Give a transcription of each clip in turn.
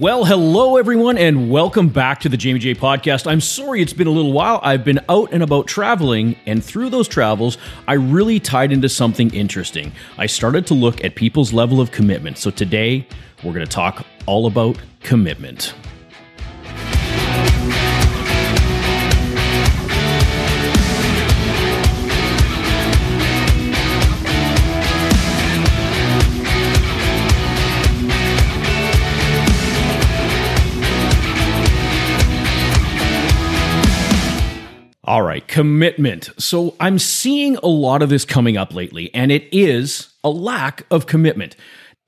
Well, hello everyone, and welcome back to the Jamie J Podcast. I'm sorry it's been a little while. I've been out and about traveling, and through those travels, I really tied into something interesting. I started to look at people's level of commitment. So today, we're going to talk all about commitment. All right, commitment. So I'm seeing a lot of this coming up lately, and it is a lack of commitment.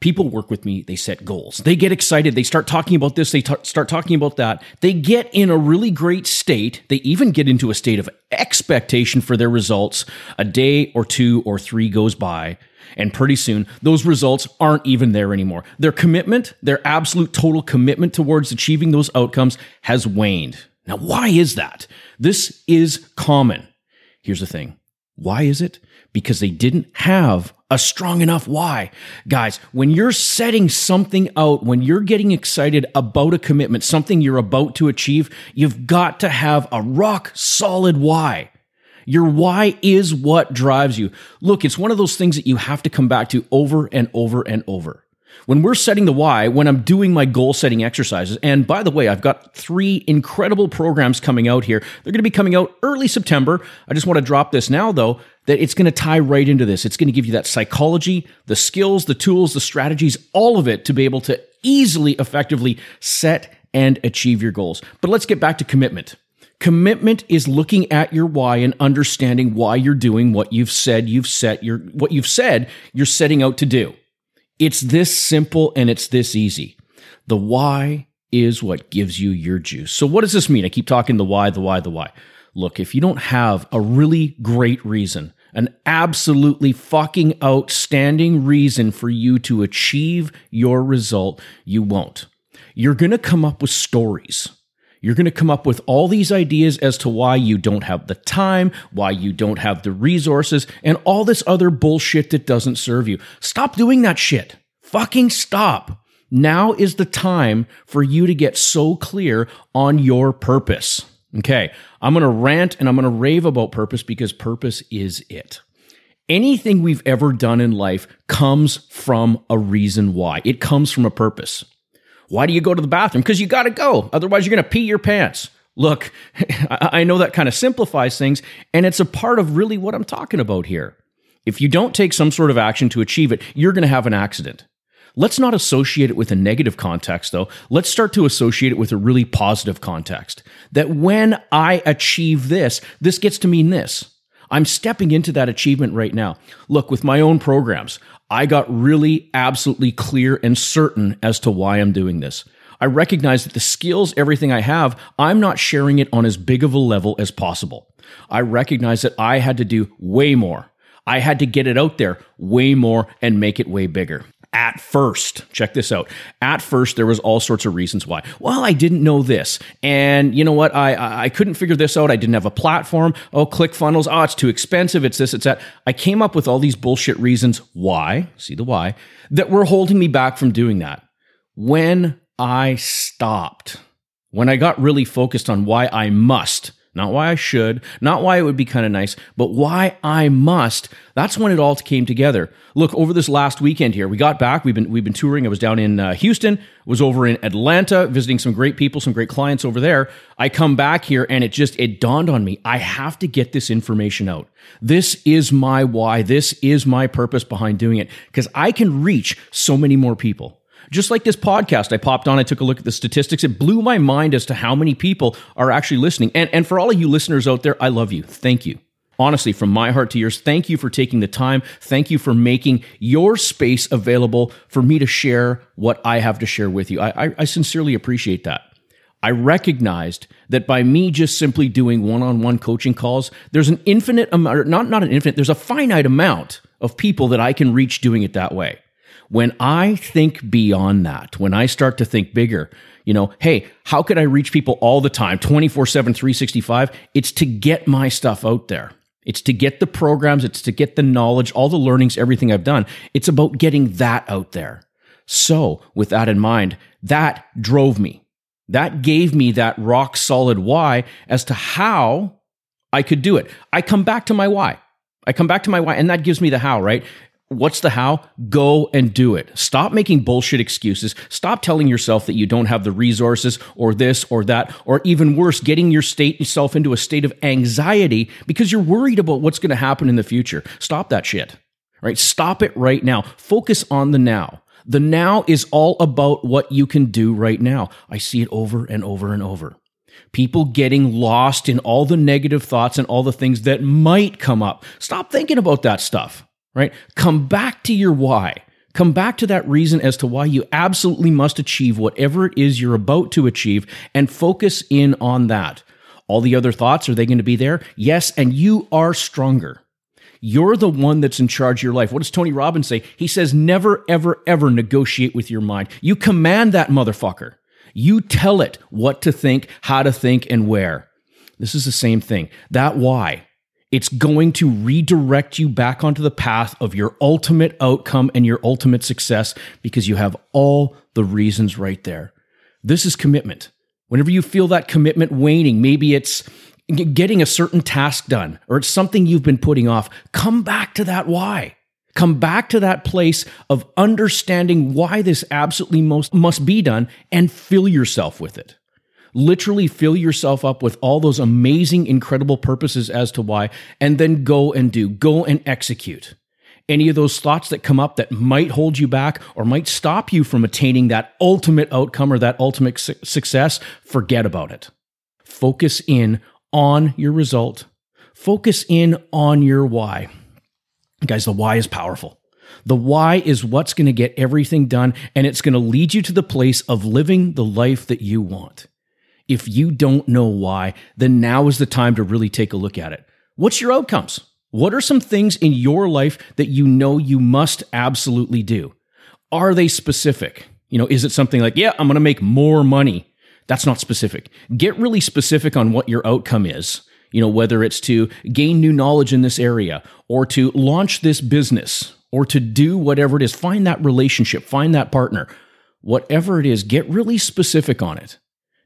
People work with me, they set goals, they get excited, they start talking about this, they start talking about that, they get in a really great state, they even get into a state of expectation for their results. A day or two or three goes by, and pretty soon, those results aren't even there anymore. Their commitment, their absolute total commitment towards achieving those outcomes has waned. Now, why is that? This is common. Here's the thing. Why is it? Because they didn't have a strong enough why. Guys, when you're setting something out, when you're getting excited about a commitment, something you're about to achieve, you've got to have a rock solid why. Your why is what drives you. Look, it's one of those things that you have to come back to over and over and over. When we're setting the why, when I'm doing my goal setting exercises, and by the way, I've got three incredible programs coming out here. They're going to be coming out early September. I just want to drop this now, though, that it's going to tie right into this. It's going to give you that psychology, the skills, the tools, the strategies, all of it to be able to easily, effectively set and achieve your goals. But let's get back to commitment. Commitment is looking at your why and understanding why you're doing what you're setting out to do. It's this simple and it's this easy. The why is what gives you your juice. So what does this mean? I keep talking the why, the why, the why. Look, if you don't have a really great reason, an absolutely fucking outstanding reason for you to achieve your result, you won't. You're going to come up with stories. You're going to come up with all these ideas as to why you don't have the time, why you don't have the resources, and all this other bullshit that doesn't serve you. Stop doing that shit. Fucking stop. Now is the time for you to get so clear on your purpose. Okay, I'm going to rant and I'm going to rave about purpose because purpose is it. Anything we've ever done in life comes from a reason why. It comes from a purpose. Why do you go to the bathroom? Because you got to go. Otherwise, you're going to pee your pants. Look, I know that kind of simplifies things, and it's a part of really what I'm talking about here. If you don't take some sort of action to achieve it, you're going to have an accident. Let's not associate it with a negative context, though. Let's start to associate it with a really positive context. That when I achieve this, this gets to mean this. I'm stepping into that achievement right now. Look, with my own programs, I got really absolutely clear and certain as to why I'm doing this. I recognize that the skills, everything I have, I'm not sharing it on as big of a level as possible. I recognize that I had to do way more. I had to get it out there way more and make it way bigger. At first, check this out. At first, there was all sorts of reasons why. Well, I didn't know this. And you know what? I couldn't figure this out. I didn't have a platform. Oh, ClickFunnels. Oh, it's too expensive. It's this, it's that. I came up with all these bullshit reasons why, see the why, that were holding me back from doing that. When I stopped, when I got really focused on why I must, not why I should, not why it would be kind of nice, but why I must. That's when it all came together. Look, over this last weekend here, we got back. We've been touring. I was down in Houston, was over in Atlanta, visiting some great people, some great clients over there. I come back here and it dawned on me. I have to get this information out. This is my why. This is my purpose behind doing it because I can reach so many more people. Just like this podcast, I popped on, I took a look at the statistics. It blew my mind as to how many people are actually listening. And for all of you listeners out there, I love you. Thank you. Honestly, from my heart to yours, thank you for taking the time. Thank you for making your space available for me to share what I have to share with you. I sincerely appreciate that. I recognized that by me just simply doing one-on-one coaching calls, there's an infinite amount, there's a finite amount of people that I can reach doing it that way. When I think beyond that, when I start to think bigger, you know, hey, how could I reach people all the time, 24/7, 365? It's to get my stuff out there. It's to get the programs. It's to get the knowledge, all the learnings, everything I've done. It's about getting that out there. So with that in mind, that drove me. That gave me that rock solid why as to how I could do it. I come back to my why. And that gives me the how, right? What's the how? Go and do it. Stop making bullshit excuses. Stop telling yourself that you don't have the resources or this or that, or even worse, getting yourself into a state of anxiety because you're worried about what's going to happen in the future. Stop that shit, right? Stop it right now. Focus on the now. The now is all about what you can do right now. I see it over and over and over. People getting lost in all the negative thoughts and all the things that might come up. Stop thinking about that stuff, right? Come back to your why. Come back to that reason as to why you absolutely must achieve whatever it is you're about to achieve and focus in on that. All the other thoughts, are they going to be there? Yes, and you are stronger. You're the one that's in charge of your life. What does Tony Robbins say? He says, never, ever, ever negotiate with your mind. You command that motherfucker. You tell it what to think, how to think, and where. This is the same thing. That why. It's going to redirect you back onto the path of your ultimate outcome and your ultimate success because you have all the reasons right there. This is commitment. Whenever you feel that commitment waning, maybe it's getting a certain task done, or it's something you've been putting off, come back to that why. Come back to that place of understanding why this absolutely must be done and fill yourself with it. Literally fill yourself up with all those amazing, incredible purposes as to why, and then go and do, go and execute. Any of those thoughts that come up that might hold you back or might stop you from attaining that ultimate outcome or that ultimate success, forget about it. Focus in on your result. Focus in on your why. Guys, the why is powerful. The why is what's going to get everything done, and it's going to lead you to the place of living the life that you want. If you don't know why, then now is the time to really take a look at it. What's your outcomes? What are some things in your life that you know you must absolutely do? Are they specific? You know, is it something like, yeah, I'm going to make more money? That's not specific. Get really specific on what your outcome is. You know, whether it's to gain new knowledge in this area or to launch this business or to do whatever it is, find that relationship, find that partner, whatever it is, get really specific on it.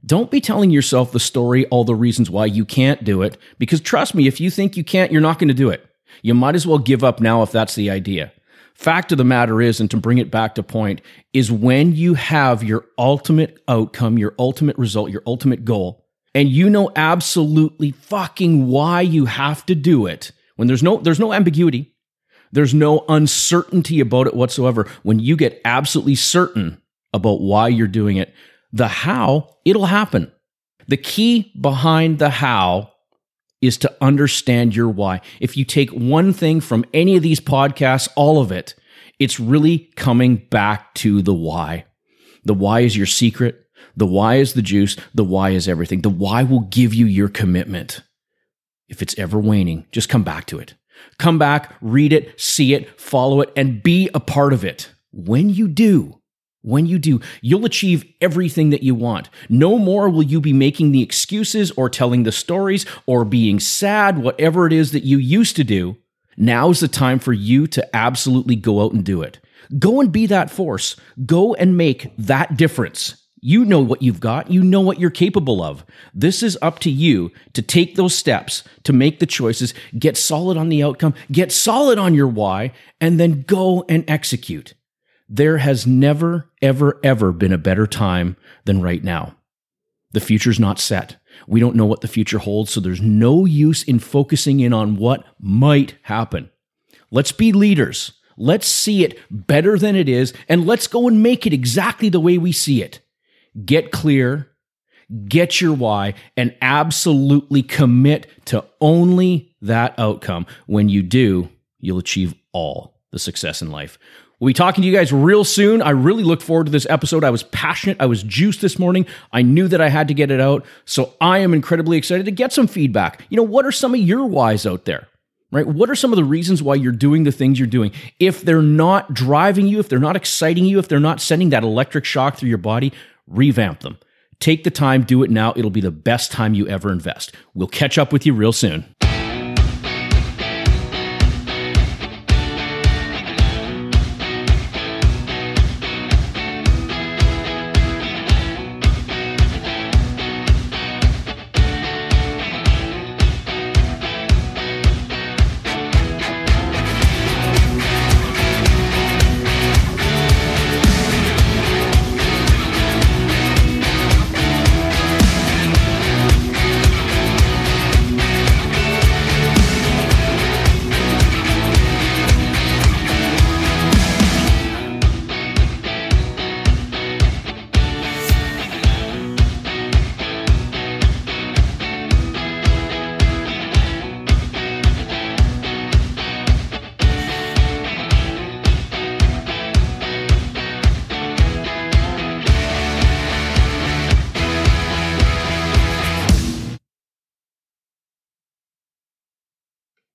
Don't be telling yourself the story, all the reasons why you can't do it, because trust me, if you think you can't, you're not going to do it. You might as well give up now if that's the idea. Fact of the matter is, and to bring it back to point, is when you have your ultimate outcome, your ultimate result, your ultimate goal, and you know absolutely fucking why you have to do it, when there's no ambiguity, there's no uncertainty about it whatsoever, when you get absolutely certain about why you're doing it, the how, it'll happen. The key behind the how is to understand your why. If you take one thing from any of these podcasts, all of it, it's really coming back to the why. The why is your secret. The why is the juice. The why is everything. The why will give you your commitment. If it's ever waning, just come back to it. Come back, read it, see it, follow it, and be a part of it. When you do, you'll achieve everything that you want. No more will you be making the excuses or telling the stories or being sad, whatever it is that you used to do. Now is the time for you to absolutely go out and do it. Go and be that force. Go and make that difference. You know what you've got. You know what you're capable of. This is up to you to take those steps, to make the choices, get solid on the outcome, get solid on your why, and then go and execute. There has never, ever, ever been a better time than right now. The future's not set. We don't know what the future holds, so there's no use in focusing in on what might happen. Let's be leaders. Let's see it better than it is, and let's go and make it exactly the way we see it. Get clear, get your why, and absolutely commit to only that outcome. When you do, you'll achieve all the success in life. We'll be talking to you guys real soon. I really look forward to this episode. I was passionate. I was juiced this morning. I knew that I had to get it out. So I am incredibly excited to get some feedback. You know, what are some of your whys out there, right? What are some of the reasons why you're doing the things you're doing? If they're not driving you, if they're not exciting you, if they're not sending that electric shock through your body, revamp them. Take the time, do it now. It'll be the best time you ever invest. We'll catch up with you real soon.